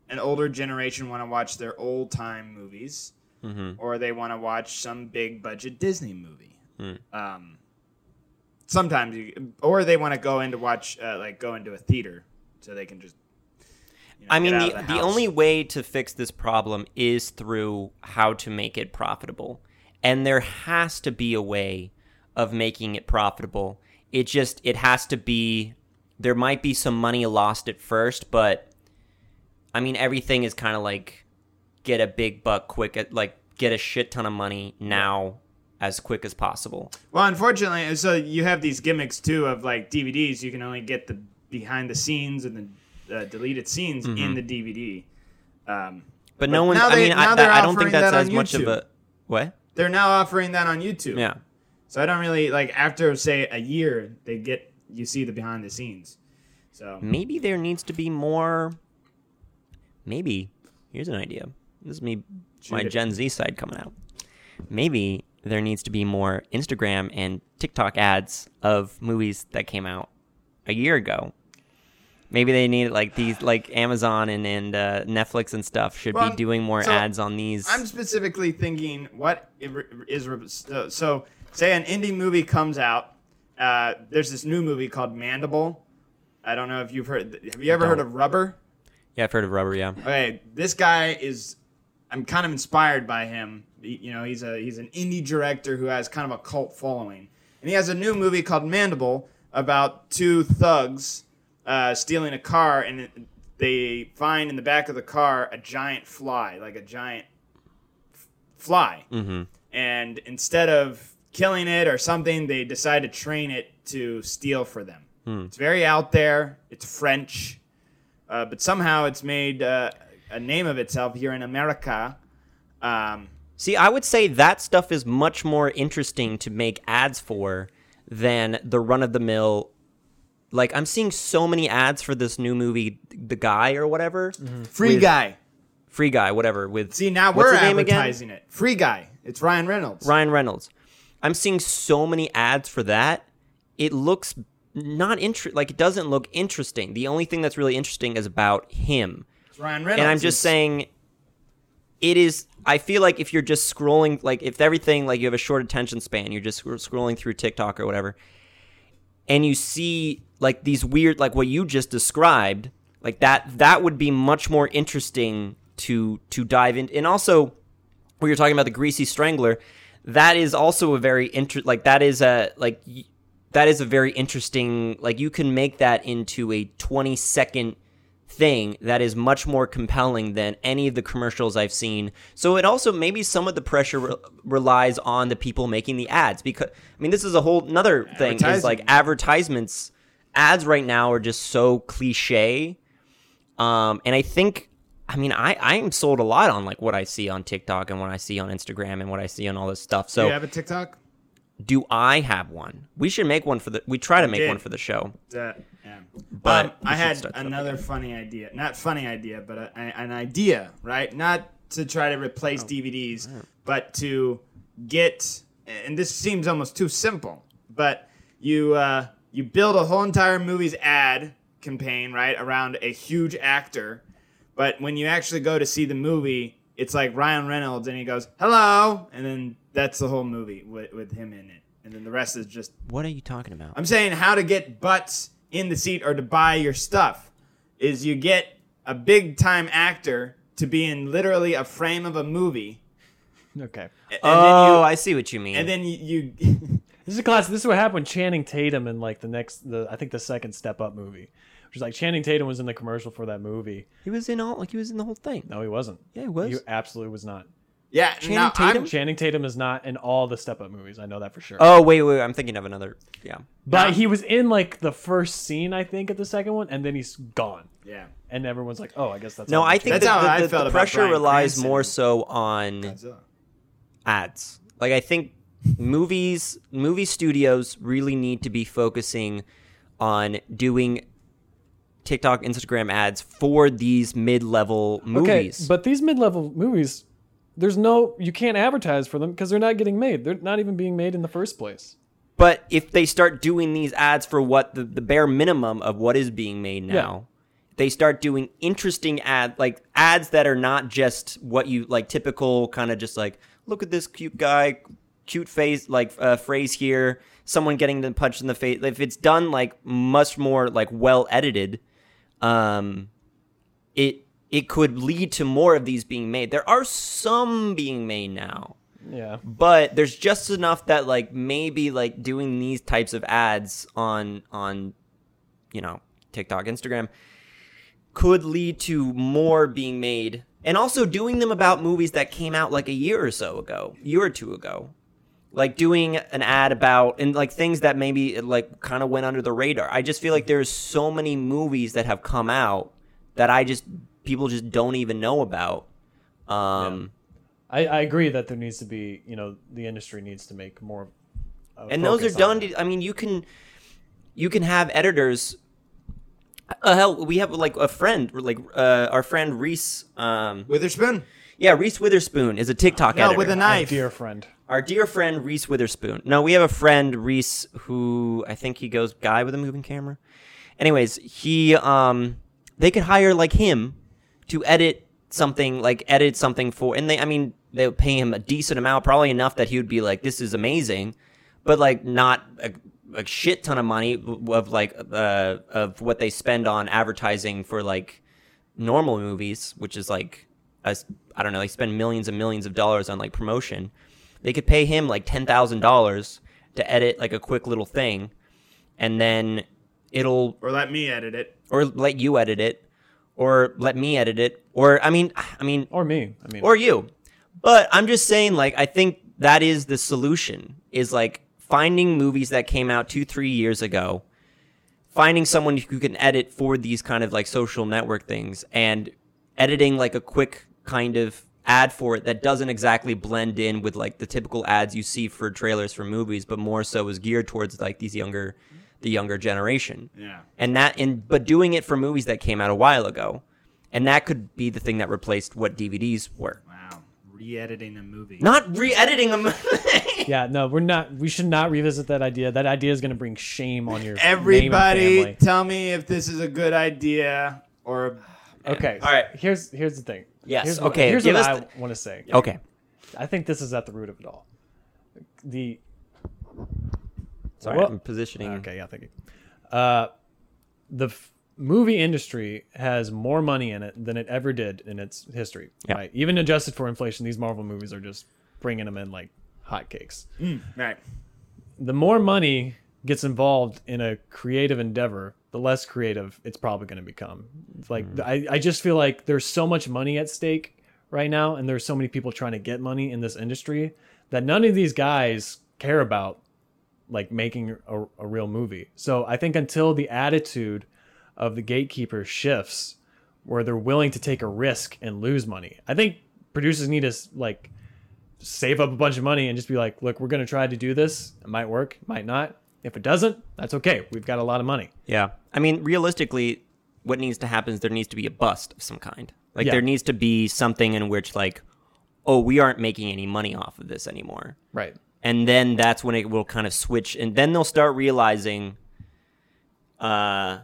an older generation want to watch their old-time movies, mm-hmm. or they want to watch some big-budget Disney movie. Mm. Um. Sometimes, you, or they want to go in to watch, uh, like, go into a theater so they can just, you know, I mean, the, the, the only way to fix this problem is through how to make it profitable. And there has to be a way of making it profitable. It just, it has to be, there might be some money lost at first, but, I mean, everything is kind of like, get a big buck quick, like, get a shit ton of money now, as quick as possible. Well, unfortunately, so you have these gimmicks too of like D V Ds. You can only get the behind the scenes and the uh, deleted scenes mm-hmm. in the D V D. Um, but, but no one. I they, mean, I, I don't think that's that as YouTube. much of a what. They're now offering that on YouTube. Yeah. So I don't really like after say a year they get you see the behind the scenes. So maybe there needs to be more. Maybe here's an idea. This is me, Shoot my it. Gen Z side coming out. Maybe there needs to be more Instagram and TikTok ads of movies that came out a year ago. Maybe they need like these, like Amazon and, and uh, Netflix and stuff should well, be doing more so ads on these. I'm specifically thinking what is, so say an indie movie comes out. Uh, there's this new movie called Mandible. I don't know if you've heard, have you ever heard of Rubber? Yeah, I've heard of Rubber, yeah. Okay, this guy is, I'm kind of inspired by him. You know, he's a he's an indie director who has kind of a cult following. And he has a new movie called Mandible about two thugs uh, stealing a car, and they find in the back of the car a giant fly, like a giant f- fly. Mm-hmm. And instead of killing it or something, they decide to train it to steal for them. Mm. It's very out there. It's French. Uh, but somehow it's made uh, a name of itself here in America. Um See, I would say that stuff is much more interesting to make ads for than the run-of-the-mill. Like, I'm seeing so many ads for this new movie, The Guy or whatever. Mm-hmm. Free with, Guy. Free Guy, whatever. With See, now we're advertising it. Free Guy. It's Ryan Reynolds. Ryan Reynolds. I'm seeing so many ads for that. It looks not interesting. Like, it doesn't look interesting. The only thing that's really interesting is about him. It's Ryan Reynolds. And I'm just it's- saying... It is, I feel like if you're just scrolling, like if everything, like you have a short attention span, you're just scrolling through TikTok or whatever, and you see like these weird, like what you just described, like that, that would be much more interesting to to dive in. And also, when you're talking about the Greasy Strangler, that is also a very, inter- like that is a, like y- that is a very interesting, like you can make that into a twenty second thing that is much more compelling than any of the commercials I've seen. So it also maybe some of the pressure re- relies on the people making the ads, because I mean, this is a whole another thing is like advertisements, ads right now are just so cliche. Um, and I think, I mean, I, I'm sold a lot on like what I see on TikTok and what I see on Instagram and what I see on all this stuff. So do you have a TikTok? Do I have one? We should make one for the. We try to make one for the show. Uh, yeah. But um, I had another funny idea. Not funny idea, but a, a, an idea, right? Not to try to replace oh, D V Ds, right. but to get. And this seems almost too simple, but you uh, you build a whole entire movie's ad campaign, right, around a huge actor. But when you actually go to see the movie, it's like Ryan Reynolds, and he goes, "Hello," and then. That's the whole movie with, with him in it. And then the rest is just... What are you talking about? I'm saying how to get butts in the seat or to buy your stuff is you get a big-time actor to be in literally a frame of a movie. Okay. And oh, you, I see what you mean. And then you... you this is a classic. This is what happened with Channing Tatum in like the next... the I think the second Step Up movie. Which is like Channing Tatum was in the commercial for that movie. He was in all... Like he was in the whole thing. No, he wasn't. Yeah, he was. He absolutely was not. Yeah, Channing now, Tatum. I'm, Channing Tatum is not in all the Step Up movies. I know that for sure. Oh wait, wait, wait. I'm thinking of another. Yeah, but yeah. He was in like the first scene, I think, at the second one, and then he's gone. Yeah, and everyone's like, "Oh, I guess that's." No, I think the, the, the, the pressure relies Cranston. more so on Godzilla. ads. Like I think movies, movie studios really need to be focusing on doing TikTok, Instagram ads for these mid-level movies. Okay, but these mid-level movies. There's no, you can't advertise for them because they're not getting made. They're not even being made in the first place. But if they start doing these ads for what the, the bare minimum of what is being made now, yeah. they start doing interesting ad, like ads that are not just what you like typical kind of just like, look at this cute guy, cute face, like uh, phrase here, someone getting the punch in the face. If it's done like much more like well edited, um, it, it could lead to more of these being made. There are some being made now. Yeah. But there's just enough that like maybe like doing these types of ads on on you know, TikTok, Instagram could lead to more being made. And also doing them about movies that came out like a year or so ago, year or two ago. Like doing an ad about and like things that maybe like kind of went under the radar. I just feel like there's so many movies that have come out that I just people just don't even know about. Um, yeah. I, I agree that there needs to be, you know, the industry needs to make more. And those are done. To, I mean, you can, you can have editors. Uh, hell, we have like a friend, like uh, our friend Reese um, Witherspoon. Yeah, Reese Witherspoon is a TikTok no, editor. No, with a knife. Our dear friend. Our dear friend Reese Witherspoon. No, we have a friend Reese who I think he goes guy with a moving camera. Anyways, he um, they could hire like him. To edit something, like edit something for, and they, I mean, they would pay him a decent amount, probably enough that he would be like, "This is amazing," but like not a, a shit ton of money of like uh, of what they spend on advertising for like normal movies, which is like, a, I don't know, they spend millions and millions of dollars on like promotion. They could pay him like ten thousand dollars to edit like a quick little thing, and then it'll or let me edit it or let you edit it. Or let me edit it, or I mean, I mean, or me, I mean, or you. But I'm just saying, like, I think that is the solution: is like finding movies that came out two, three years ago, finding someone who can edit for these kind of like social network things, and editing like a quick kind of ad for it that doesn't exactly blend in with like the typical ads you see for trailers for movies, but more so is geared towards like these younger. The younger generation, yeah, and that, and but doing it for movies that came out a while ago, and that could be the thing that replaced what D V Ds were. Wow, re-editing a movie, not re-editing a movie. Yeah, no, we're not. We should not revisit that idea. That idea is going to bring shame on your. Everybody, tell me if this is a good idea or. Okay, all right. Here's here's the thing. Yes. Here's okay. What, here's what I th- want to say. Okay, I think this is at the root of it all. The. Sorry, well, I'm positioning. Okay, yeah, thank you. Uh, the f- movie industry has more money in it than it ever did in its history. Yeah. Right? Even adjusted for inflation, these Marvel movies are just bringing them in like hotcakes. Mm, right. The more money gets involved in a creative endeavor, the less creative it's probably going to become. It's like, mm. I, I just feel like there's so much money at stake right now, and there's so many people trying to get money in this industry that none of these guys care about like making a, a real movie. So I think until the attitude of the gatekeeper shifts where they're willing to take a risk and lose money, I think producers need to like save up a bunch of money and just be like, look, we're going to try to do this. It might work, might not. If it doesn't, that's okay. We've got a lot of money. Yeah. I mean, realistically, what needs to happen is there needs to be a bust of some kind. Like yeah. there needs to be something in which like, oh, we aren't making any money off of this anymore. Right. And then that's when it will kind of switch. And then they'll start realizing, uh,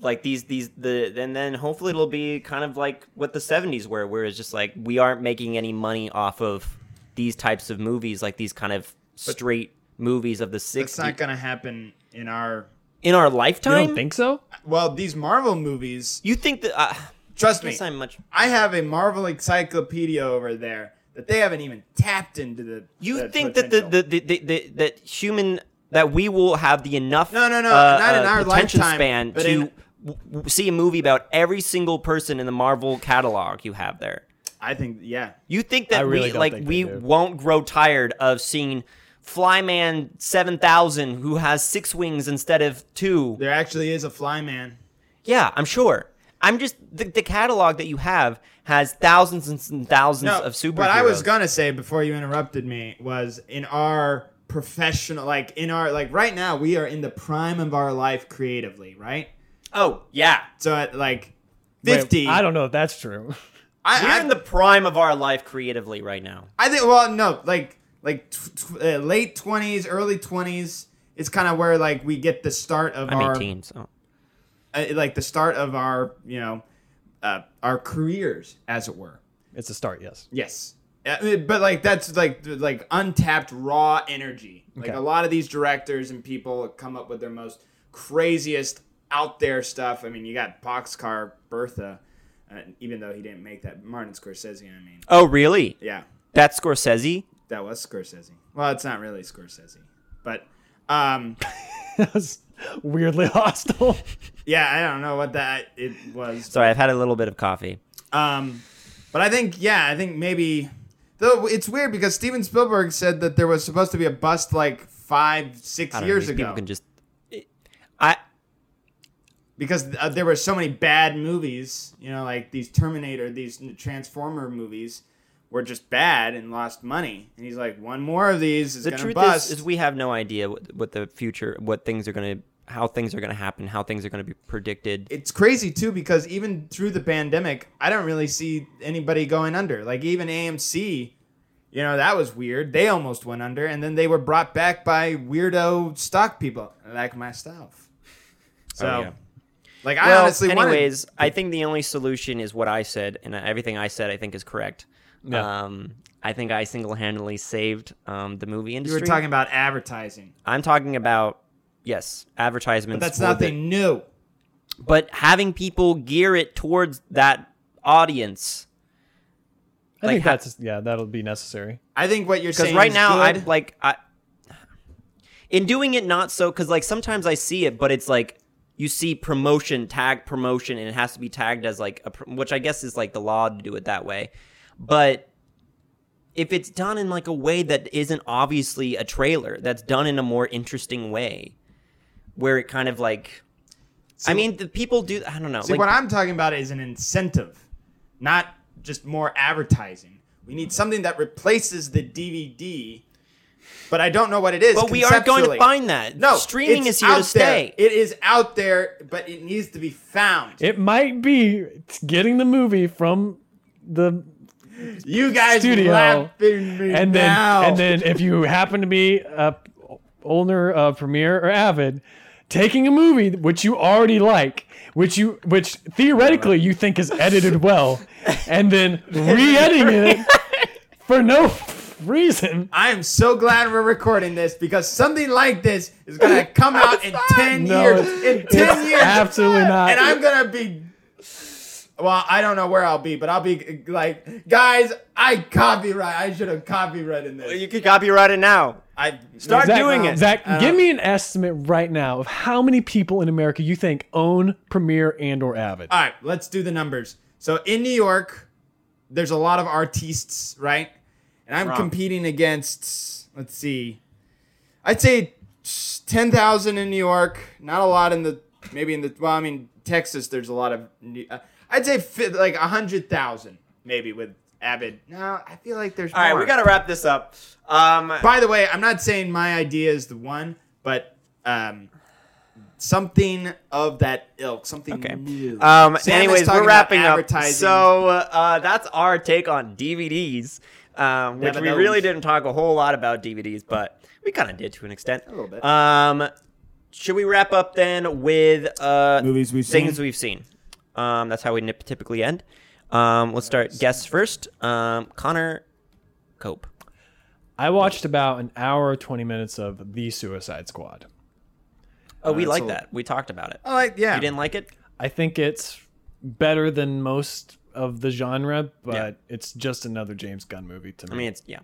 like these, these, the, and then hopefully it'll be kind of like what the seventies were, where it's just like, we aren't making any money off of these types of movies, like these kind of straight but movies of the sixties. That's not going to happen in our... In our lifetime? You don't think so? Well, these Marvel movies... You think that... Uh, trust me, I'm much... I have a Marvel encyclopedia over there that they haven't even tapped into the You the think potential. that the, the, the, the, the that human... That we will have the enough no, no, no, uh, not in our attention lifetime, span to in, w- w- see a movie about every single person in the Marvel catalog you have there. I think, yeah. You think that really we, like, think we won't grow tired of seeing Flyman seven thousand who has six wings instead of two? There actually is a Flyman. Yeah, I'm sure. I'm just, the, the catalog that you have has thousands and thousands no, of superheroes. What I was going to say before you interrupted me was in our... professional, like in our, like right now we are in the prime of our life creatively, right? Oh yeah. So at like fifty, wait, I don't know if that's true. I, We're I, in the prime of our life creatively right now. I think. Well, no, like like t- t- uh, late twenties, early twenties. It's kind of where like we get the start of I'm our eighteen, so uh, like the start of our you know uh, our careers, as it were. It's a start, yes. Yes. But like that's like like untapped raw energy. Like okay. A lot of these directors and people come up with their most craziest out there stuff. I mean, you got Boxcar Bertha, uh, even though he didn't make that. Martin Scorsese, I mean. Oh really? Yeah. That's Scorsese? That was Scorsese. Well, it's not really Scorsese, but um, that was weirdly hostile. Yeah, I don't know what that it was. Sorry, I've had a little bit of coffee. Um, but I think yeah, I think maybe. Though it's weird because Steven Spielberg said that there was supposed to be a bust like five, six I don't years know, ago. People can just, it, I, because uh, there were so many bad movies, you know, like these Terminator, these Transformer movies were just bad and lost money. And he's like, one more of these is the gonna bust. The truth is, we have no idea what, what the future, what things are gonna, how things are gonna happen, how things are gonna be predicted. It's crazy too because even through the pandemic, I don't really see anybody going under. Like even A M C, you know, that was weird. They almost went under, and then they were brought back by weirdo stock people like myself. So, oh, yeah. like I well, honestly, anyways, wanted... I think the only solution is what I said, and everything I said I think is correct. Yeah. Um, I think I single-handedly saved um, the movie industry. You were talking about advertising. I'm talking about. Yes, advertisements. But that's nothing new. But having people gear it towards that audience. I like think ha- that's, yeah, that'll be necessary. I think what you're saying right is now, good. I, like, I, in doing it not so, because like sometimes I see it, but it's like you see promotion, tag promotion, and it has to be tagged as like, a, which I guess is like the law to do it that way. But if it's done in like a way that isn't obviously a trailer, that's done in a more interesting way. Where it kind of like, see, I mean, the people do, I don't know. See, like, what I'm talking about is an incentive, not just more advertising. We need something that replaces the D V D, but I don't know what it is. But we aren't going to find that. No, streaming is here to stay. It is out there, but it needs to be found. It might be getting the movie from the you guys studio, laughing me and then now. and then if you happen to be a owner of Premiere or Avid. Taking a movie which you already like, which you which theoretically you think is edited well, and then re-editing it for no reason. I am so glad we're recording this because something like this is gonna come out in ten no, years. In ten years, absolutely not. And I'm gonna be Well, I don't know where I'll be, but I'll be like, guys, I copyright. I should have copyrighted this. Well, you could copyright it now. I Start Zach, doing it. Zach, give me an estimate right now of how many people in America you think own Premiere and or Avid. All right, let's do the numbers. So in New York, there's a lot of artists, right? And I'm Wrong. competing against, let's see, I'd say ten thousand in New York. Not a lot in the, maybe in the, well, I mean, Texas, there's a lot of, uh, I'd say like one hundred thousand maybe with Avid. No, I feel like there's All more. All right, we got to wrap this up. Um, By the way, I'm not saying my idea is the one, but um, something of that ilk, something okay. new. Um, anyways, we're wrapping up. So uh, that's our take on D V Ds, um, which we really didn't talk a whole lot about D V Ds, but we kind of did to an extent. A little bit. Um, should we wrap up then with uh, movies we've things seen? we've seen? Um, that's how we nip- typically end. Um, let's start guests first. Um, Connor Cope. I watched about an hour twenty minutes of The Suicide Squad. Oh, we uh, like so, that. We talked about it. I like, yeah. You didn't like it? I think it's better than most of the genre, but yeah. it's just another James Gunn movie to me. I mean, it's yeah,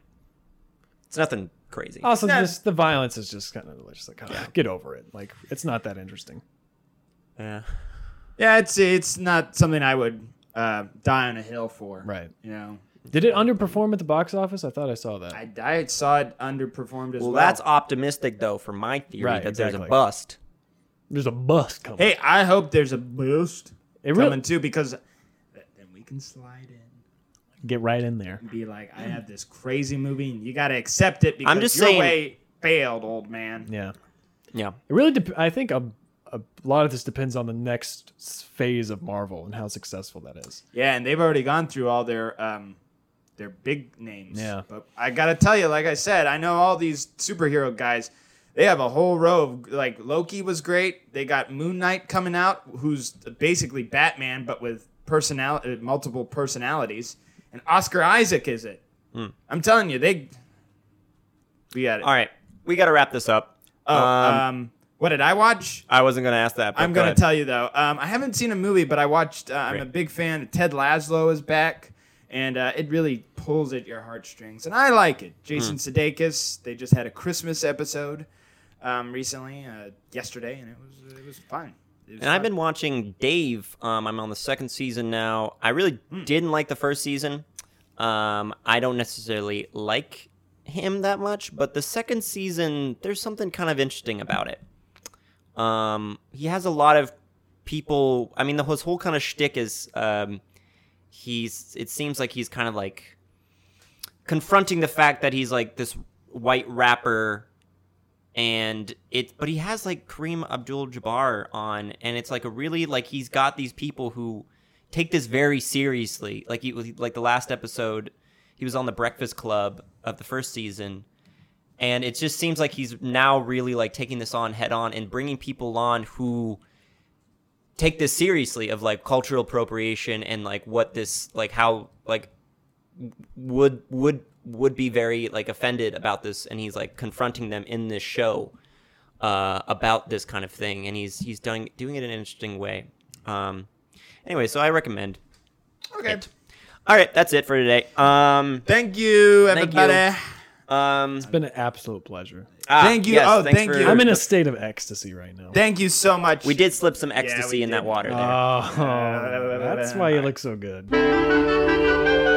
it's nothing crazy. Also, no. just the violence is just kind of just like, oh, yeah. get over it. Like, it's not that interesting. Yeah. Yeah, it's it's not something I would uh, die on a hill for. Right. You know. Did it underperform at the box office? I thought I saw that. I, I saw it underperformed as well. Well, that's optimistic, though, for my theory right, that exactly. there's a bust. There's a bust coming. Hey, I hope there's a bust really, coming, too, because then we can slide in. Get right in there. Be like, I have this crazy movie, and you got to accept it because I'm just your saying, way failed, old man. Yeah. Yeah. It really, dep- I think a A lot of this depends on the next phase of Marvel and how successful that is. Yeah, and they've already gone through all their um, their big names. Yeah. But I got to tell you, like I said, I know all these superhero guys. They have a whole row of, like, Loki was great. They got Moon Knight coming out, who's basically Batman, but with personality, multiple personalities. And Oscar Isaac is it. Mm. I'm telling you, they... We got it. All right, we got to wrap this up. Oh, um... um What did I watch? I wasn't going to ask that. I'm going to tell you, though. Um, I haven't seen a movie, but I watched... Uh, I'm a big fan. Ted Laszlo is back, and uh, it really pulls at your heartstrings. And I like it. Jason mm. Sudeikis, they just had a Christmas episode um, recently, uh, yesterday, and it was it was fine. It was and fun. I've been watching Dave. Um, I'm on the second season now. I really mm. didn't like the first season. Um, I don't necessarily like him that much, but the second season, there's something kind of interesting about it. Um, he has a lot of people. I mean, the his whole kind of shtick is, um, he's. It seems like he's kind of like confronting the fact that he's like this white rapper, and it. But he has like Kareem Abdul-Jabbar on, and it's like a really like he's got these people who take this very seriously. Like he like the last episode, he was on the Breakfast Club of the first season. And it just seems like he's now really like taking this on head on and bringing people on who take this seriously of like cultural appropriation and like what this like how like would would would be very like offended about this. And he's like confronting them in this show uh, about this kind of thing. And he's he's doing doing it in an interesting way. Um, anyway, so I recommend. Okay. It. All right. That's it for today. Um, thank you, everybody. Thank you. Um, it's been an absolute pleasure. Ah, thank you. Yes, oh, thank for, you. I'm in a state of ecstasy right now. Thank you so much. We did slip some ecstasy yeah, in did. that water. There. Oh, that's why you look so good.